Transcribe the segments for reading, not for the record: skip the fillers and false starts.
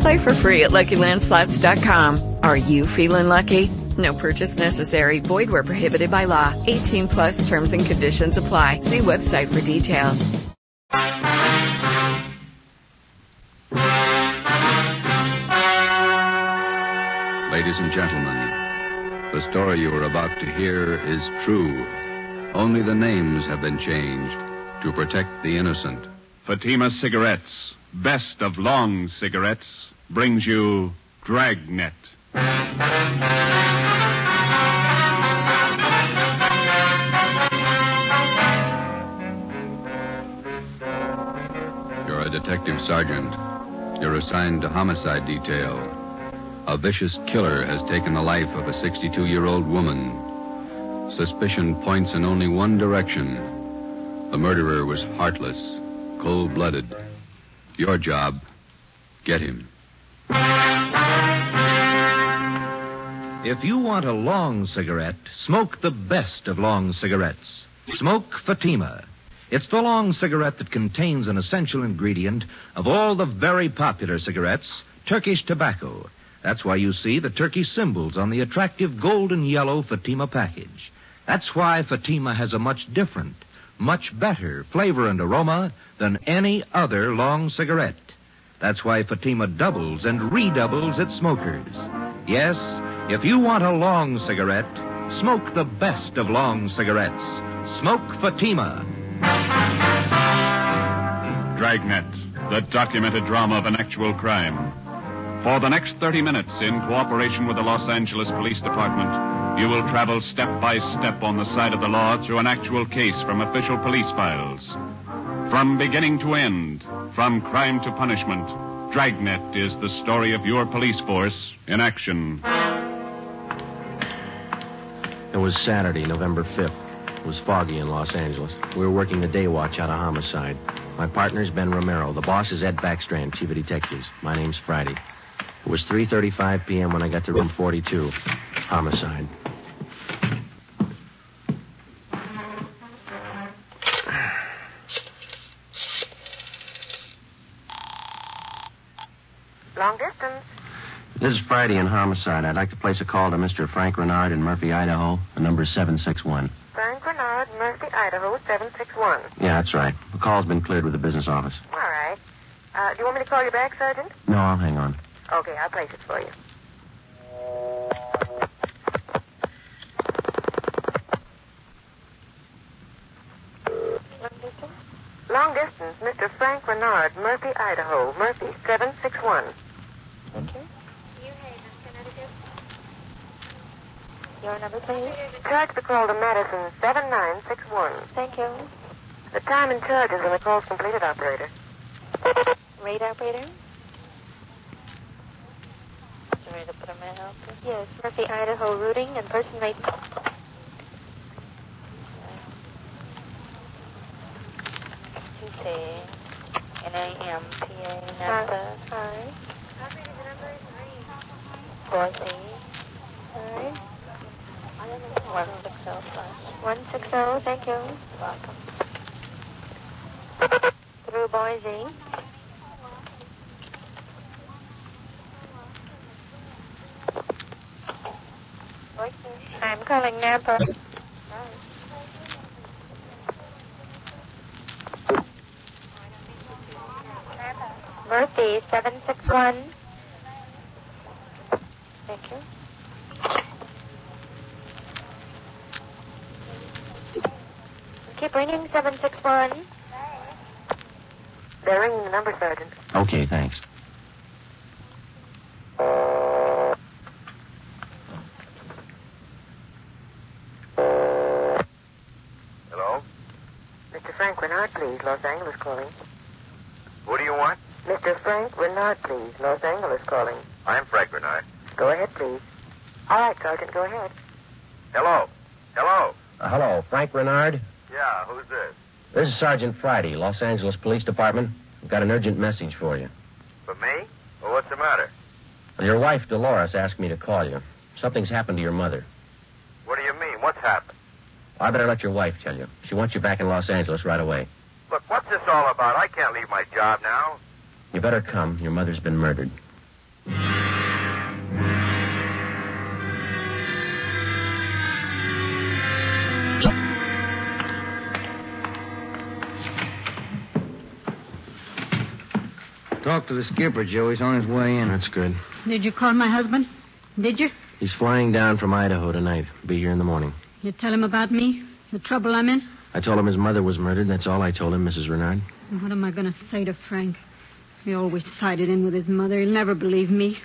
Play for free at LuckyLandSlots.com. Are you feeling lucky? No purchase necessary. Void where prohibited by law. 18 plus terms and conditions apply. See website for details. Ladies and gentlemen, the story you are about to hear is true. Only the names have been changed to protect the innocent. Fatima Cigarettes, best of long cigarettes, brings you Dragnet. You're a detective sergeant. You're assigned to homicide detail. A vicious killer has taken the life of a 62-year-old woman. Suspicion points in only one direction. The murderer was heartless, cold-blooded. Your job, get him. If you want a long cigarette, smoke the best of long cigarettes. Smoke Fatima. It's the long cigarette that contains an essential ingredient of all the very popular cigarettes, Turkish tobacco. That's why you see the Turkish symbols on the attractive golden yellow Fatima package. That's why Fatima has a much different, much better flavor and aroma than any other long cigarette. That's why Fatima doubles and redoubles its smokers. Yes, if you want a long cigarette, smoke the best of long cigarettes. Smoke Fatima. Dragnet, the documented drama of an actual crime. For the next 30 minutes, in cooperation with the Los Angeles Police Department, you will travel step by step on the side of the law through an actual case from official police files. From beginning to end, from crime to punishment, Dragnet is the story of your police force in action. It was Saturday, November 5th. It was foggy in Los Angeles. We were working the day watch out of homicide. My partner's Ben Romero. The boss is Ed Backstrand, chief of detectives. My name's Friday. It was 3:35 p.m. when I got to room 42. Homicide. Long distance. This is Friday in homicide. I'd like to place a call to Mr. Frank Renard in Murphy, Idaho. The number is 761. Frank Renard, Murphy, Idaho, 761. Yeah, that's right. The call's been cleared with the business office. All right. Do you want me to call you back, Sergeant? No, I'll hang on. Okay, I'll place it for you. Long distance, Mr. Frank Renard, Murphy, Idaho. Murphy, 761. Thank you. Your number, please. Charge the call to Madison, 7961. Thank you. The time and charges when the call's completed, operator. Read, operator. To put a man out there. Yes, Murphy, Idaho, routing and person made. Tuesday, NAMPA, Napa. Hi. The number is 3. 4C. Hi. 1605. 160, thank you. You're welcome. Through Boise. I'm calling Napa. Murphy, 761. Thank you. Keep ringing, 761. They're ringing the number, Sergeant. Okay, thanks. Hello? Mr. Frank Renard, please. Los Angeles calling. Who do you want? Mr. Frank Renard, please. Los Angeles calling. I'm Frank Renard. Go ahead, please. All right, Sergeant, go ahead. Hello. Hello. Hello, Frank Renard? Yeah, who's this? This is Sergeant Friday, Los Angeles Police Department. I've got an urgent message for you. For me? Well, what's the matter? Your wife, Dolores, asked me to call you. Something's happened to your mother. What do you mean? What's happened? I better let your wife tell you. She wants you back in Los Angeles right away. Look, what's this all about? I can't leave my job now. You better come. Your mother's been murdered. Talk to the skipper, Joe. He's on his way in. That's good. Did you call my husband? Did you? He's flying down from Idaho tonight. Be here in the morning. You tell him about me? The trouble I'm in? I told him his mother was murdered. That's all I told him, Mrs. Renard. What am I going to say to Frank? He always sided in with his mother. He'll never believe me.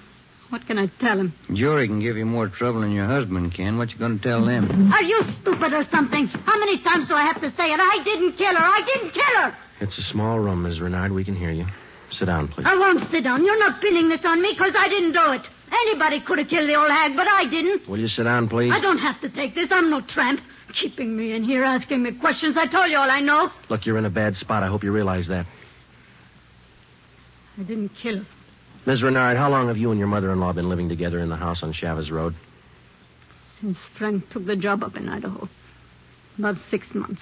What can I tell him? Jury can give you more trouble than your husband can. What you going to tell them? Are you stupid or something? How many times do I have to say it? I didn't kill her. I didn't kill her. It's a small room, Mrs. Renard. We can hear you. Sit down, please. I won't sit down. You're not pinning this on me because I didn't do it. Anybody could have killed the old hag, but I didn't. Will you sit down, please? I don't have to take this. I'm no tramp. Keeping me in here, asking me questions. I told you all I know. Look, you're in a bad spot. I hope you realize that. I didn't kill her. Ms. Renard, how long have you and your mother-in-law been living together in the house on Chavez Road? Since Frank took the job up in Idaho. About 6 months.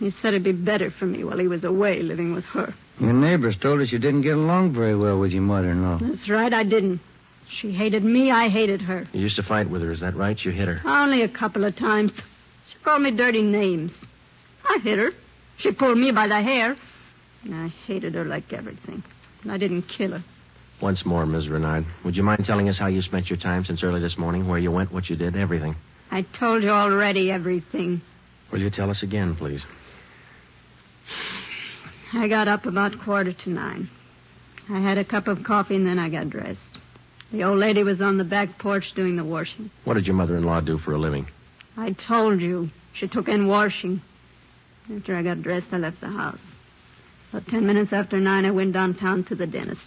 He said it'd be better for me while he was away living with her. Your neighbors told us you didn't get along very well with your mother-in-law. That's right, I didn't. She hated me, I hated her. You used to fight with her, is that right? You hit her? Only a couple of times. She called me dirty names. I hit her. She pulled me by the hair. And I hated her like everything. And I didn't kill her. Once more, Ms. Renard, would you mind telling us how you spent your time since early this morning, where you went, what you did, everything? I told you already everything. Will you tell us again, please? I got up about 8:45. I had a cup of coffee, and then I got dressed. The old lady was on the back porch doing the washing. What did your mother-in-law do for a living? I told you. She took in washing. After I got dressed, I left the house. About 10 minutes after 9, I went downtown to the dentist.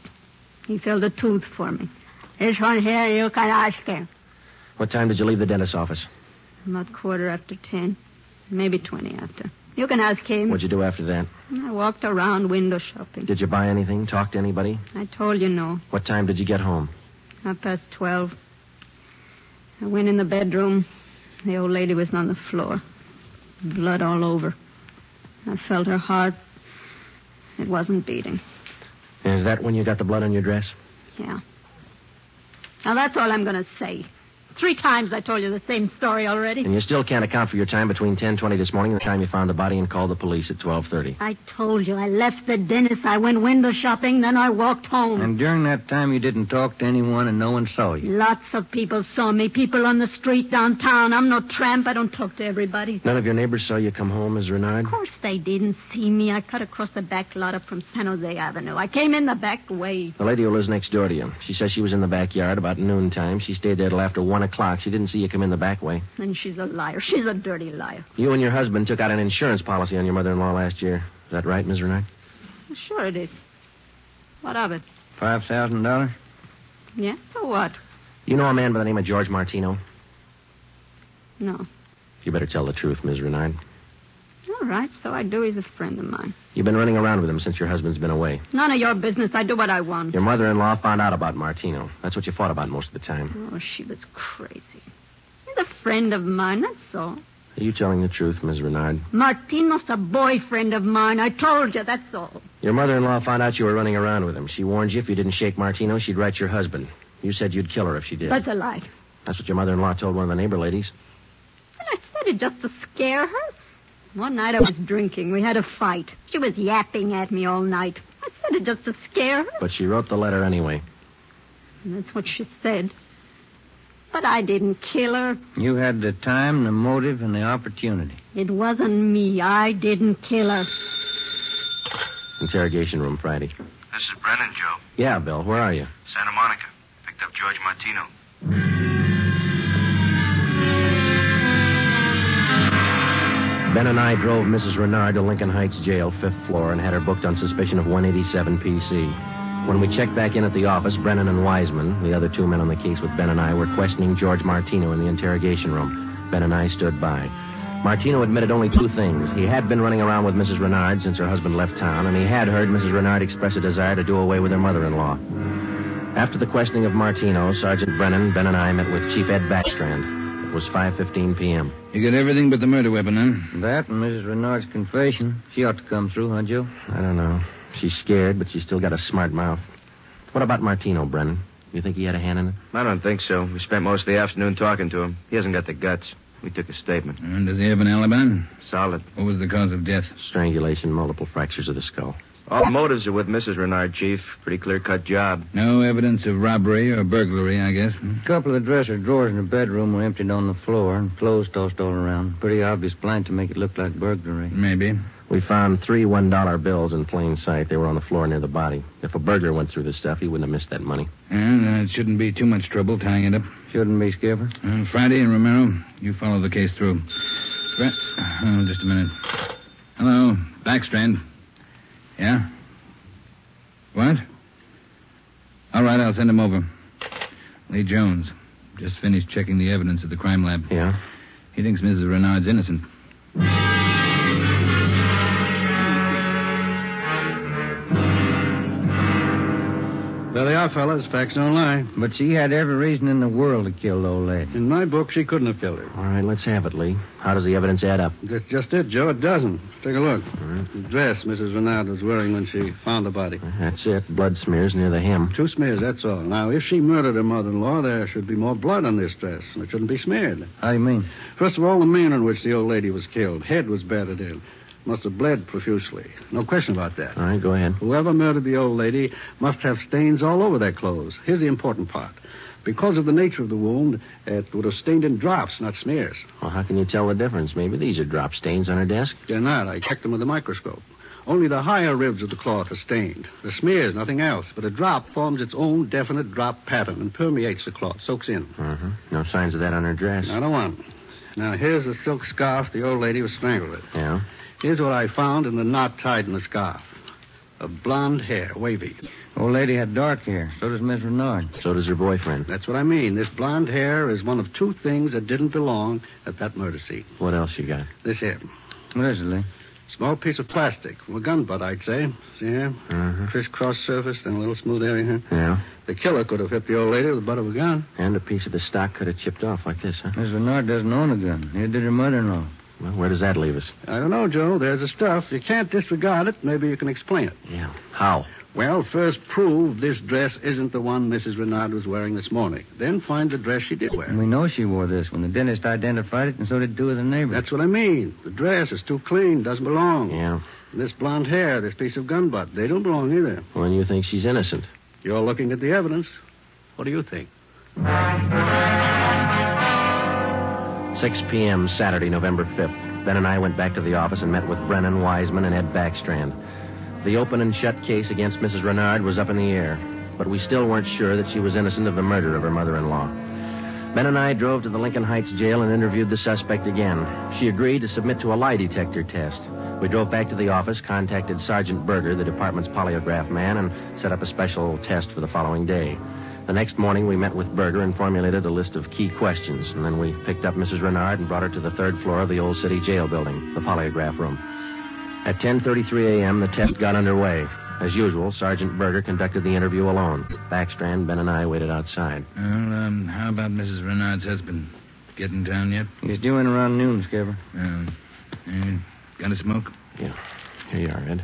He filled a tooth for me. This one here, you can ask him. What time did you leave the dentist's office? About 10:15, maybe 20 after. You can ask him. What'd you do after that? I walked around window shopping. Did you buy anything? Talk to anybody? I told you no. What time did you get home? 12:15. I went in the bedroom. The old lady was on the floor. Blood all over. I felt her heart. It wasn't beating. Is that when you got the blood on your dress? Yeah. Now, that's all I'm going to say. 3 times I told you the same story already. And you still can't account for your time between 10:20 this morning and the time you found the body and called the police at 12:30. I told you. I left the dentist. I went window shopping. Then I walked home. And during that time, you didn't talk to anyone and no one saw you? Lots of people saw me. People on the street downtown. I'm no tramp. I don't talk to everybody. None of your neighbors saw you come home, Ms. Renard? Of course they didn't see me. I cut across the back lot up from San Jose Avenue. I came in the back way. The lady who lives next door to you. She says she was in the backyard about noontime. She stayed there till after 1:00. She didn't see you come in the back way. And she's a liar. She's a dirty liar. You and your husband took out an insurance policy on your mother-in-law last year. Is that right, Ms. Renard? Sure it is. What of it? $5,000? Yeah, so what? You know a man by the name of George Martino? No. You better tell the truth, Ms. Renard. All right, so I do. He's a friend of mine. You've been running around with him since your husband's been away. None of your business. I do what I want. Your mother-in-law found out about Martino. That's what you fought about most of the time. Oh, she was crazy. He's a friend of mine, that's all. Are you telling the truth, Ms. Renard? Martino's a boyfriend of mine. I told you, that's all. Your mother-in-law found out you were running around with him. She warned you if you didn't shake Martino, she'd write your husband. You said you'd kill her if she did. That's a lie. That's what your mother-in-law told one of the neighbor ladies. And I said it just to scare her. One night I was drinking. We had a fight. She was yapping at me all night. I said it just to scare her. But she wrote the letter anyway. And that's what she said. But I didn't kill her. You had the time, the motive, and the opportunity. It wasn't me. I didn't kill her. interrogation room Friday. This is Brennan, Joe. Yeah, Bill. Where are you? Santa Monica. Picked up George Martino. Ben and I drove Mrs. Renard to Lincoln Heights Jail, 5th floor, and had her booked on suspicion of 187 PC. When we checked back in at the office, Brennan and Wiseman, the other two men on the case with Ben and I, were questioning George Martino in the interrogation room. Ben and I stood by. Martino admitted only two things. He had been running around with Mrs. Renard since her husband left town, and he had heard Mrs. Renard express a desire to do away with her mother-in-law. After the questioning of Martino, Sergeant Brennan, Ben and I met with Chief Ed Backstrand. It was 5:15 p.m. You got everything but the murder weapon, huh? That and Mrs. Renard's confession. She ought to come through, huh, Joe? I don't know. She's scared, but she's still got a smart mouth. What about Martino, Brennan? You think he had a hand in it? I don't think so. We spent most of the afternoon talking to him. He hasn't got the guts. We took a statement. And does he have an alibi? Solid. What was the cause of death? Strangulation, multiple fractures of the skull. All motives are with Mrs. Renard, Chief. Pretty clear-cut job. No evidence of robbery or burglary, I guess. A couple of dresser drawers in the bedroom were emptied on the floor and clothes tossed all around. Pretty obvious plan to make it look like burglary. Maybe. We found three $1 bills in plain sight. They were on the floor near the body. If a burglar went through this stuff, he wouldn't have missed that money. And it shouldn't be too much trouble tying it up. Shouldn't be, Skipper. Friday and Romero, you follow the case through. Just a minute. Hello, Backstrand. Yeah? What? All right, I'll send him over. Lee Jones. Just finished checking the evidence at the crime lab. Yeah? He thinks Mrs. Renard's innocent. There they are, fellas. Facts don't lie. But she had every reason in the world to kill the old lady. In my book, she couldn't have killed her. All right, let's have it, Lee. How does the evidence add up? That's just it, Joe. It doesn't. Take a look. All right. The dress Mrs. Renard was wearing when she found the body. That's it. Blood smears near the hem. Two smears, that's all. Now, if she murdered her mother-in-law, there should be more blood on this dress. It shouldn't be smeared. How do you mean? First of all, the manner in which the old lady was killed. Head was battered in. Must have bled profusely. No question about that. All right, go ahead. Whoever murdered the old lady must have stains all over their clothes. Here's the important part. Because of the nature of the wound, it would have stained in drops, not smears. Well, how can you tell the difference? Maybe these are drop stains on her desk. They're not. I checked them with a microscope. Only the higher ribs of the cloth are stained. The smears, nothing else. But a drop forms its own definite drop pattern and permeates the cloth, soaks in. Uh-huh. No signs of that on her dress. Not a one. Now, here's the silk scarf the old lady was strangled with. Yeah? Here's what I found in the knot tied in the scarf. A blonde hair, wavy. Old lady had dark hair. So does Miss Renard. So does her boyfriend. That's what I mean. This blonde hair is one of two things that didn't belong at that murder scene. What else you got? This here. What is it, Lee? Small piece of plastic. A gun butt, I'd say. See here? Uh-huh. Crisscross surface, then a little smooth area here. Yeah. The killer could have hit the old lady with the butt of a gun. And a piece of the stock could have chipped off like this, huh? Miss Renard doesn't own a gun. Neither did her mother-in-law. Well, where does that leave us? I don't know, Joe. There's the stuff. You can't disregard it. Maybe you can explain it. Yeah. How? Well, first prove this dress isn't the one Mrs. Renard was wearing this morning. Then find the dress she did wear. We know she wore this one. The dentist identified it, and so did two of the neighbors. That's what I mean. The dress is too clean. Doesn't belong. Yeah. This blonde hair, this piece of gun butt, they don't belong either. Well, then you think she's innocent. You're looking at the evidence. What do you think? 6 p.m. Saturday, November 5th. Ben and I went back to the office and met with Brennan, Wiseman, and Ed Backstrand. The open and shut case against Mrs. Renard was up in the air, but we still weren't sure that she was innocent of the murder of her mother-in-law. Ben and I drove to the Lincoln Heights jail and interviewed the suspect again. She agreed to submit to a lie detector test. We drove back to the office, contacted Sergeant Berger, the department's polygraph man, and set up a special test for the following day. The next morning, we met with Berger and formulated a list of key questions, and then we picked up Mrs. Renard and brought her to the third floor of the old city jail building, the polygraph room. At 10:33 a.m., the test got underway. As usual, Sergeant Berger conducted the interview alone. Backstrand, Ben, and I waited outside. Well, how about Mrs. Renard's husband? Get in town yet? He's due in around noon, Skipper. Got a smoke? Yeah. Here you are, Ed.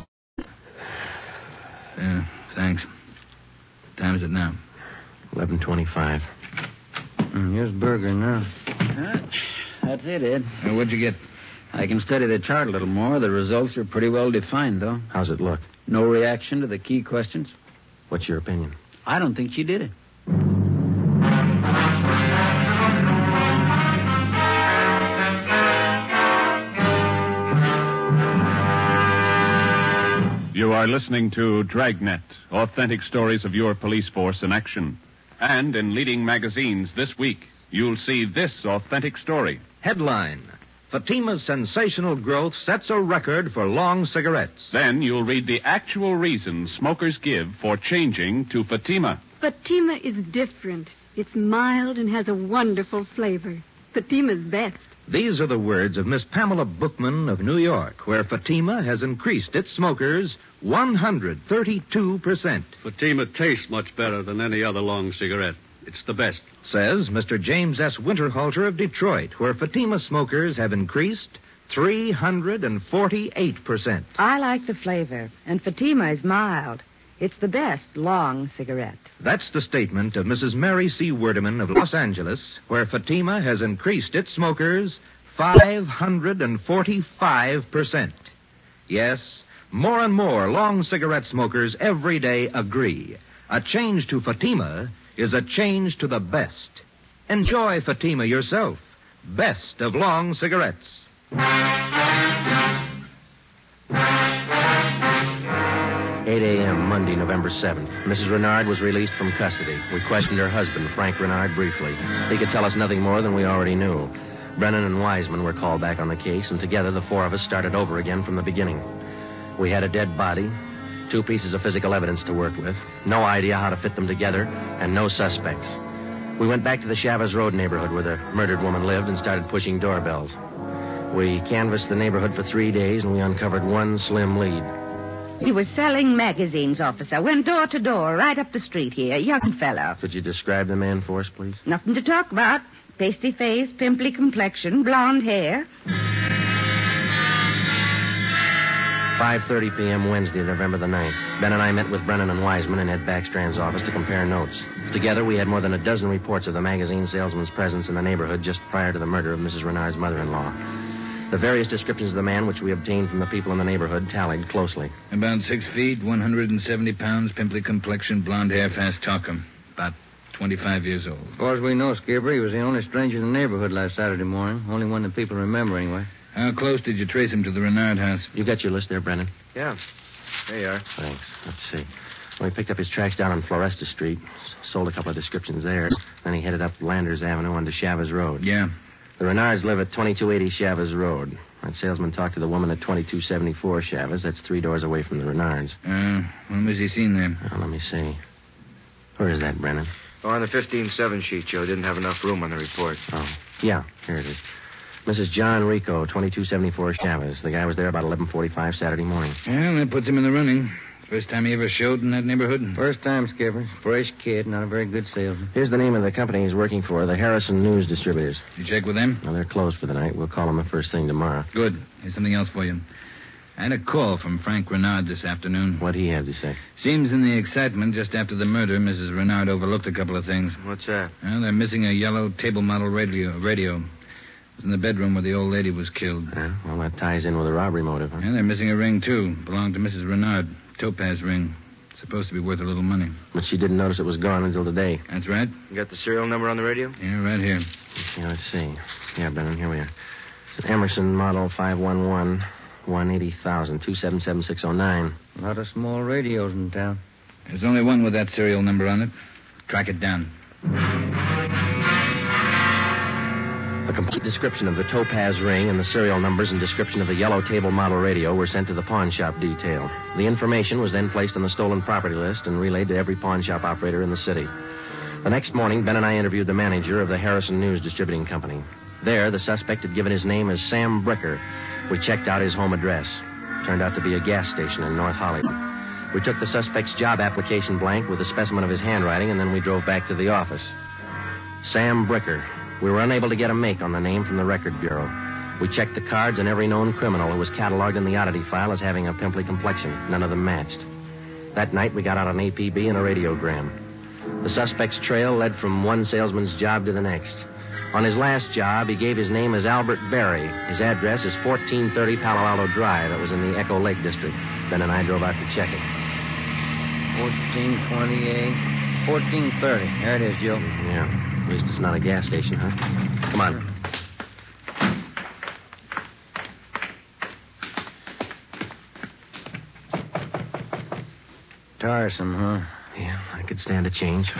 Yeah, thanks. What time is it now? 11:25. Here's Berger now. That's it, Ed. What'd you get? I can study the chart a little more. The results are pretty well defined, though. How's it look? No reaction to the key questions. What's your opinion? I don't think she did it. You are listening to Dragnet, authentic stories of your police force in action. And in leading magazines this week, you'll see this authentic story. Headline: Fatima's sensational growth sets a record for long cigarettes. Then you'll read the actual reasons smokers give for changing to Fatima. Fatima is different. It's mild and has a wonderful flavor. Fatima's best. These are the words of Miss Pamela Bookman of New York, where Fatima has increased its smokers 132%. Fatima tastes much better than any other long cigarette. It's the best, says Mr. James S. Winterhalter of Detroit, where Fatima smokers have increased 348%. I like the flavor, and Fatima is mild. It's the best long cigarette. That's the statement of Mrs. Mary C. Werdeman of Los Angeles, where Fatima has increased its smokers 545%. Yes, more and more long cigarette smokers every day agree. A change to Fatima is a change to the best. Enjoy Fatima yourself. Best of long cigarettes. Monday, November 7th. Mrs. Renard was released from custody. We questioned her husband, Frank Renard, briefly. He could tell us nothing more than we already knew. Brennan and Wiseman were called back on the case, and together the four of us started over again from the beginning. We had a dead body, 2 pieces of physical evidence to work with, no idea how to fit them together, and no suspects. We went back to the Chavez Road neighborhood where the murdered woman lived and started pushing doorbells. We canvassed the neighborhood for 3 days, and we uncovered one slim lead. He was selling magazines, officer. Went door to door, right up the street here. Young fellow. Could you describe the man for us, please? Nothing to talk about. Pasty face, pimply complexion, blonde hair. 5:30 p.m. Wednesday, November the 9th. Ben and I met with Brennan and Wiseman in Ed Backstrand's office to compare notes. Together, we had more than a dozen reports of the magazine salesman's presence in the neighborhood just prior to the murder of Mrs. Renard's mother-in-law. The various descriptions of the man, which we obtained from the people in the neighborhood, tallied closely. About 6 feet, 170 pounds, pimply complexion, blonde hair, fast talker. About 25 years old. As far as we know, Skipper, he was the only stranger in the neighborhood last Saturday morning. Only one that people remember, anyway. How close did you trace him to the Renard house? You got your list there, Brennan? Yeah. There you are. Thanks. Let's see. Well, he picked up his tracks down on Floresta Street, sold a couple of descriptions there. Then he headed up Landers Avenue onto Chavez Road. Yeah. The Renards live at 2280 Chavez Road. That salesman talked to the woman at 2274 Chavez. That's 3 doors away from the Renards. When was he seen there? Oh, let me see. Where is that, Brennan? Oh, on the 15-7 sheet, Joe. Didn't have enough room on the report. Oh, yeah. Here it is. Mrs. John Rico, 2274 Chavez. The guy was there about 11:45 Saturday morning. Well, that puts him in the running. First time he ever showed in that neighborhood? First time, Skipper. Fresh kid, not a very good salesman. Here's the name of the company he's working for, the Harrison News Distributors. Did you check with them? Well, they're closed for the night. We'll call them the first thing tomorrow. Good. Here's something else for you. I had a call from Frank Renard this afternoon. What'd he have to say? Seems in the excitement just after the murder, Mrs. Renard overlooked a couple of things. What's that? Well, they're missing a yellow table model radio. In the bedroom where the old lady was killed. Well, that ties in with a robbery motive, huh? Yeah, they're missing a ring, too. Belonged to Mrs. Renard. Topaz ring. Supposed to be worth a little money. But she didn't notice it was gone until today. That's right. You got the serial number on the radio? Yeah, right here. Yeah, let's see. Yeah, Brennan, here we are. It's an Emerson model 511, 180,000, 277,609. A lot of small radios in town. There's only one with that serial number on it. Track it down. A complete description of the topaz ring and the serial numbers and description of the yellow table model radio were sent to the pawn shop detail. The information was then placed on the stolen property list and relayed to every pawn shop operator in the city. The next morning, Ben and I interviewed the manager of the Harrison News Distributing Company. There, the suspect had given his name as Sam Bricker. We checked out his home address. It turned out to be a gas station in North Hollywood. We took the suspect's job application blank with a specimen of his handwriting, and then we drove back to the office. Sam Bricker. We were unable to get a make on the name from the Record Bureau. We checked the cards and every known criminal who was cataloged in the oddity file as having a pimply complexion. None of them matched. That night, we got out an APB and a radiogram. The suspect's trail led from one salesman's job to the next. On his last job, he gave his name as Albert Barry. His address is 1430 Palo Alto Drive. It was in the Echo Lake District. Ben and I drove out to check it. 1428, 1430. There it is, Joe. Yeah. At least it's not a gas station, huh? Come on. Tiresome, huh? Yeah, I could stand a change.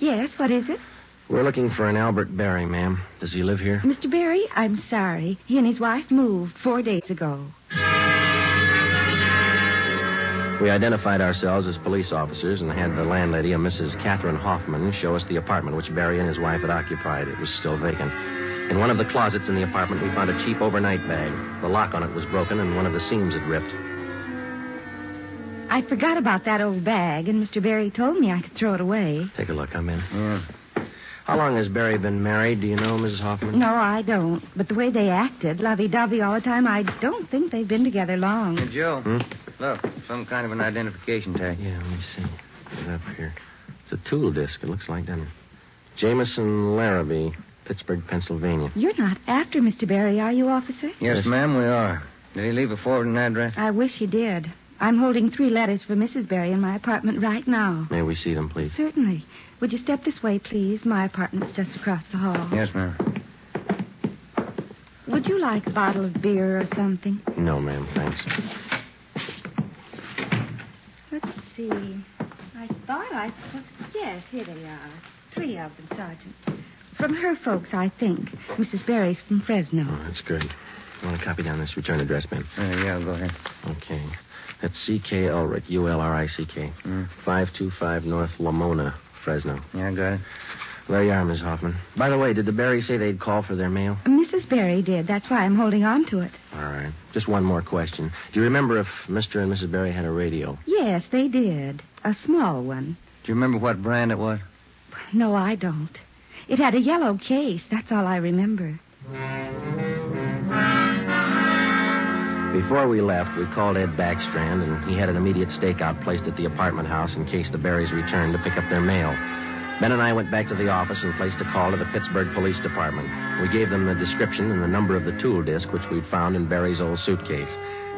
Yes, what is it? We're looking for an Albert Barry, ma'am. Does he live here? Mr. Barry, I'm sorry. He and his wife moved 4 days ago. We identified ourselves as police officers and had the landlady, a Mrs. Catherine Hoffman, show us the apartment which Barry and his wife had occupied. It was still vacant. In one of the closets in the apartment, we found a cheap overnight bag. The lock on it was broken and one of the seams had ripped. I forgot about that old bag, and Mr. Barry told me I could throw it away. Take a look. I'm in. Yeah. How long has Barry been married? Do you know, Mrs. Hoffman? No, I don't. But the way they acted, lovey-dovey all the time, I don't think they've been together long. Hey, Joe. Hmm? Look, some kind of an identification tag. Yeah, let me see. It's up here. It's a tool disc, it looks like, doesn't it? Jamison Larrabee, Pittsburgh, Pennsylvania. You're not after Mr. Barry, are you, officer? Yes, ma'am, we are. Did he leave a forwarding address? I wish he did. I'm holding 3 letters for Mrs. Barry in my apartment right now. May we see them, please? Certainly. Would you step this way, please? My apartment's just across the hall. Yes, ma'am. Would you like a bottle of beer or something? No, ma'am, thanks. Let's see. Yes, here they are. 3 of them, Sergeant. From her folks, I think. Mrs. Barry's from Fresno. Oh, that's good. I want to copy down this return address, ma'am. Yeah, go ahead. Okay. That's C K Ulrich, U-L-R-I-C-K. 525 North Lamona, Fresno. Yeah, got it. There you are, Miss Hoffman. By the way, did the Barry say they'd call for their mail? Mrs. Barry did. That's why I'm holding on to it. All right. Just one more question. Do you remember if Mr. and Mrs. Barry had a radio? Yes, they did. A small one. Do you remember what brand it was? No, I don't. It had a yellow case. That's all I remember. Before we left, we called Ed Backstrand, and he had an immediate stakeout placed at the apartment house in case the Barrys returned to pick up their mail. Ben and I went back to the office and placed a call to the Pittsburgh Police Department. We gave them the description and the number of the tool disc which we'd found in Barry's old suitcase.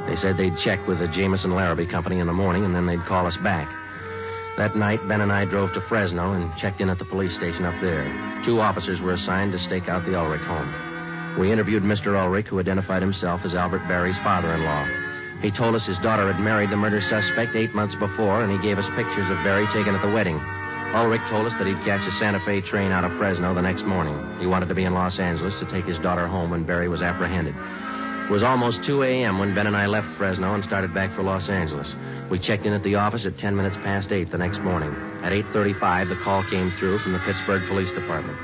They said they'd check with the Jamison Larrabee Company in the morning, and then they'd call us back. That night, Ben and I drove to Fresno and checked in at the police station up there. 2 officers were assigned to stake out the Ulrich home. We interviewed Mr. Ulrich, who identified himself as Albert Barry's father-in-law. He told us his daughter had married the murder suspect 8 months before, and he gave us pictures of Barry taken at the wedding. Ulrich told us that he'd catch a Santa Fe train out of Fresno the next morning. He wanted to be in Los Angeles to take his daughter home when Barry was apprehended. It was almost 2 a.m. when Ben and I left Fresno and started back for Los Angeles. We checked in at the office at 10 minutes past 8 the next morning. At 8:35, the call came through from the Pittsburgh Police Department.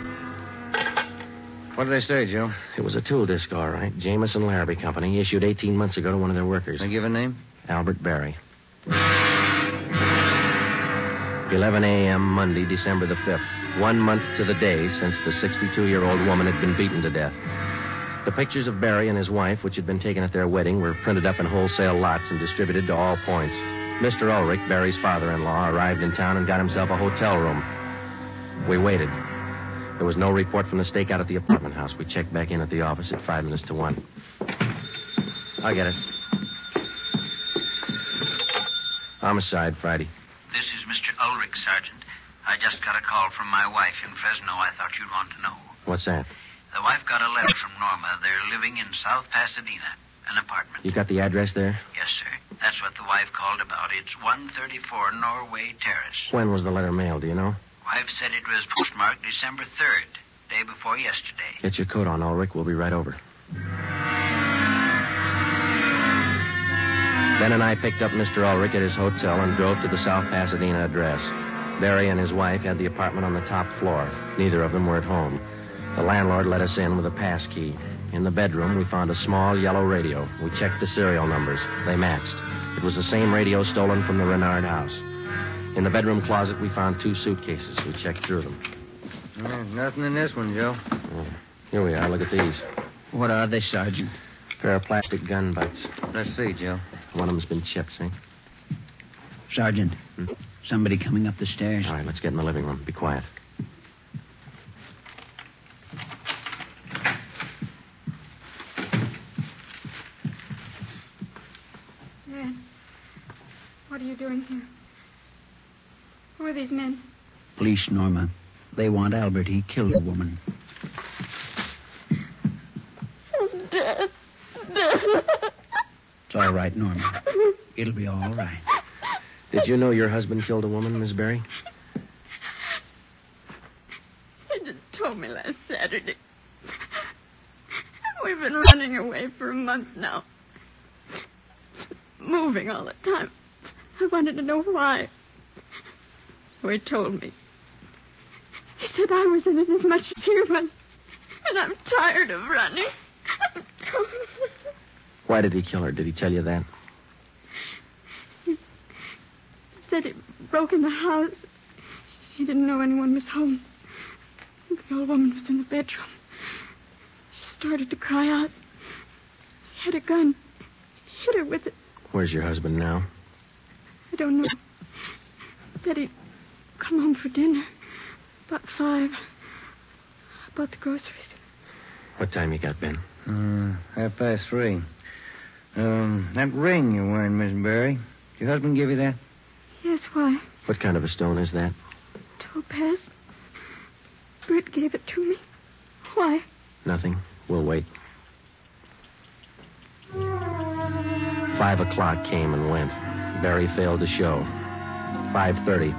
What did they say, Joe? It was a tool disc, all right. Jamison Larrabee Company, issued 18 months ago to one of their workers. They give a name? Albert Barry. 11 a.m. Monday, December the 5th. 1 month to the day since the 62-year-old woman had been beaten to death. The pictures of Barry and his wife, which had been taken at their wedding, were printed up in wholesale lots and distributed to all points. Mr. Ulrich, Barry's father-in-law, arrived in town and got himself a hotel room. We waited. There was no report from the stakeout at the apartment house. We checked back in at the office at 1:05. I get it. Homicide, Friday. This is Mr. Ulrich, Sergeant. I just got a call from my wife in Fresno. I thought you'd want to know. What's that? The wife got a letter from Norma. They're living in South Pasadena, an apartment. You got the address there? Yes, sir. That's what the wife called about. It's 134 Norway Terrace. When was the letter mailed, do you know? Wife said it was postmarked December 3rd, day before yesterday. Get your coat on, Ulrich. We'll be right over. Ben and I picked up Mr. Ulrich at his hotel and drove to the South Pasadena address. Barry and his wife had the apartment on the top floor. Neither of them were at home. The landlord let us in with a pass key. In the bedroom, we found a small yellow radio. We checked the serial numbers. They matched. It was the same radio stolen from the Renard house. In the bedroom closet, we found 2 suitcases. We checked through them. Nothing in this one, Joe. Here we are. Look at these. What are they, Sergeant? A pair of plastic gun butts. Let's see, Joe. One of them's been chipped, see? Sergeant, somebody coming up the stairs. All right, let's get in the living room. Be quiet. Man, what are you doing here? Who are these men? Police, Norma. They want Albert. He killed a woman. I'm dead. It's all right, Norma. It'll be all right. Did you know your husband killed a woman, Miss Barry? He just told me last Saturday. We've been running away for a month now. Moving all the time. I wanted to know why. So he told me. He said I was in it as much as he was. And I'm tired of running. Why did he kill her? Did he tell you that? He said he broke in the house. He didn't know anyone was home. The old woman was in the bedroom. She started to cry out. He had a gun. He hit her with it. Where's your husband now? I don't know. He said he'd come home for dinner. About 5. I bought the groceries. What time you got, Ben? 3:30. That ring you're wearing, Miss Barry. Did your husband give you that? Yes, why? What kind of a stone is that? Topaz. Britt gave it to me. Why? Nothing. We'll wait. 5:00 came and went. Barry failed to show. 5:30.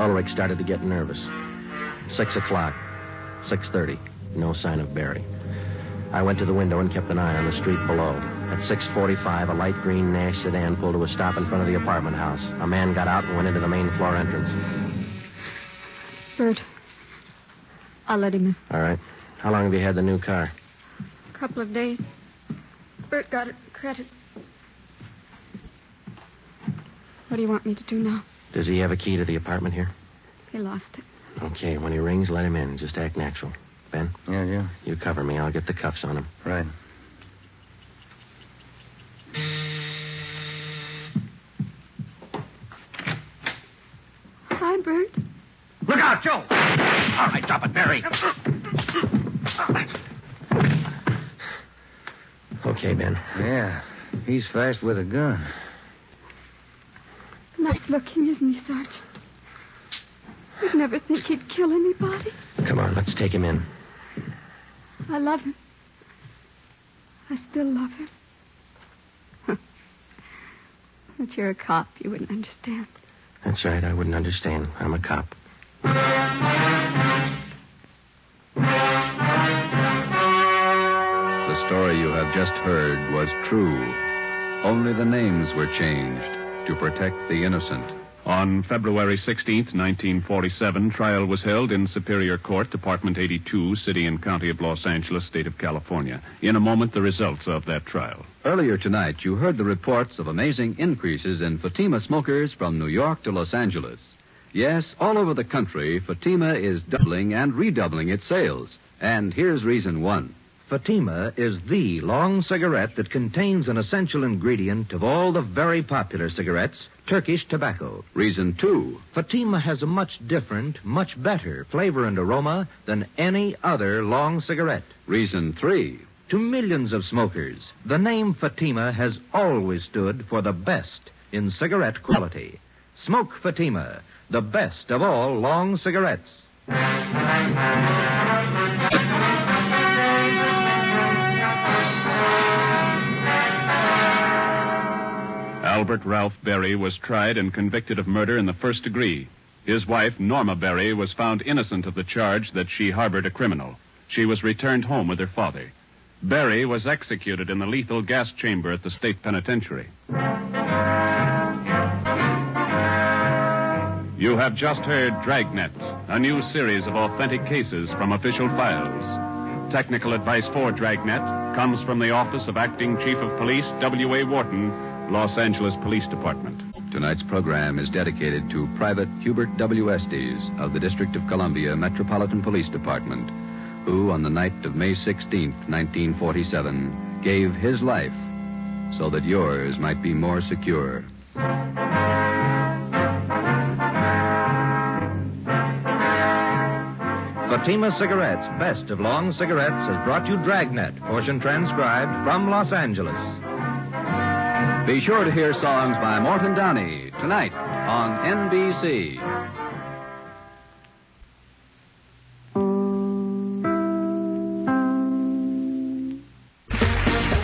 Ulrich started to get nervous. 6:00. 6:30. No sign of Barry. I went to the window and kept an eye on the street below. At 6:45, a light green Nash sedan pulled to a stop in front of the apartment house. A man got out and went into the main floor entrance. Bert, I'll let him in. All right. How long have you had the new car? A couple of days. Bert got it credit. What do you want me to do now? Does he have a key to the apartment here? He lost it. Okay, when he rings, let him in. Just act natural. Ben? Yeah. You cover me. I'll get the cuffs on him. Right. Hi, Bert. Look out, Joe! All right, drop it, Barry. Okay, Ben. Yeah, he's fast with a gun. Nice looking, isn't he, Sergeant? You'd never think he'd kill anybody. Come on, let's take him in. I love him. I still love him. Huh. But you're a cop. You wouldn't understand. That's right. I wouldn't understand. I'm a cop. The story you have just heard was true. Only the names were changed to protect the innocent. On February 16th, 1947, trial was held in Superior Court, Department 82, City and County of Los Angeles, State of California. In a moment, the results of that trial. Earlier tonight, you heard the reports of amazing increases in Fatima smokers from New York to Los Angeles. Yes, all over the country, Fatima is doubling and redoubling its sales. And here's reason one. Fatima is the long cigarette that contains an essential ingredient of all the very popular cigarettes, Turkish tobacco. Reason two. Fatima has a much different, much better flavor and aroma than any other long cigarette. Reason three. To millions of smokers, the name Fatima has always stood for the best in cigarette quality. Smoke Fatima, the best of all long cigarettes. Albert Ralph Barry was tried and convicted of murder in the first degree. His wife, Norma Barry, was found innocent of the charge that she harbored a criminal. She was returned home with her father. Barry was executed in the lethal gas chamber at the state penitentiary. You have just heard Dragnet, a new series of authentic cases from official files. Technical advice for Dragnet comes from the office of Acting Chief of Police W.A. Wharton, Los Angeles Police Department. Tonight's program is dedicated to Private Hubert W. Estes of the District of Columbia Metropolitan Police Department, who on the night of May 16, 1947, gave his life so that yours might be more secure. Fatima Cigarettes, best of long cigarettes, has brought you Dragnet, portion transcribed from Los Angeles. Be sure to hear songs by Morton Downey tonight on NBC.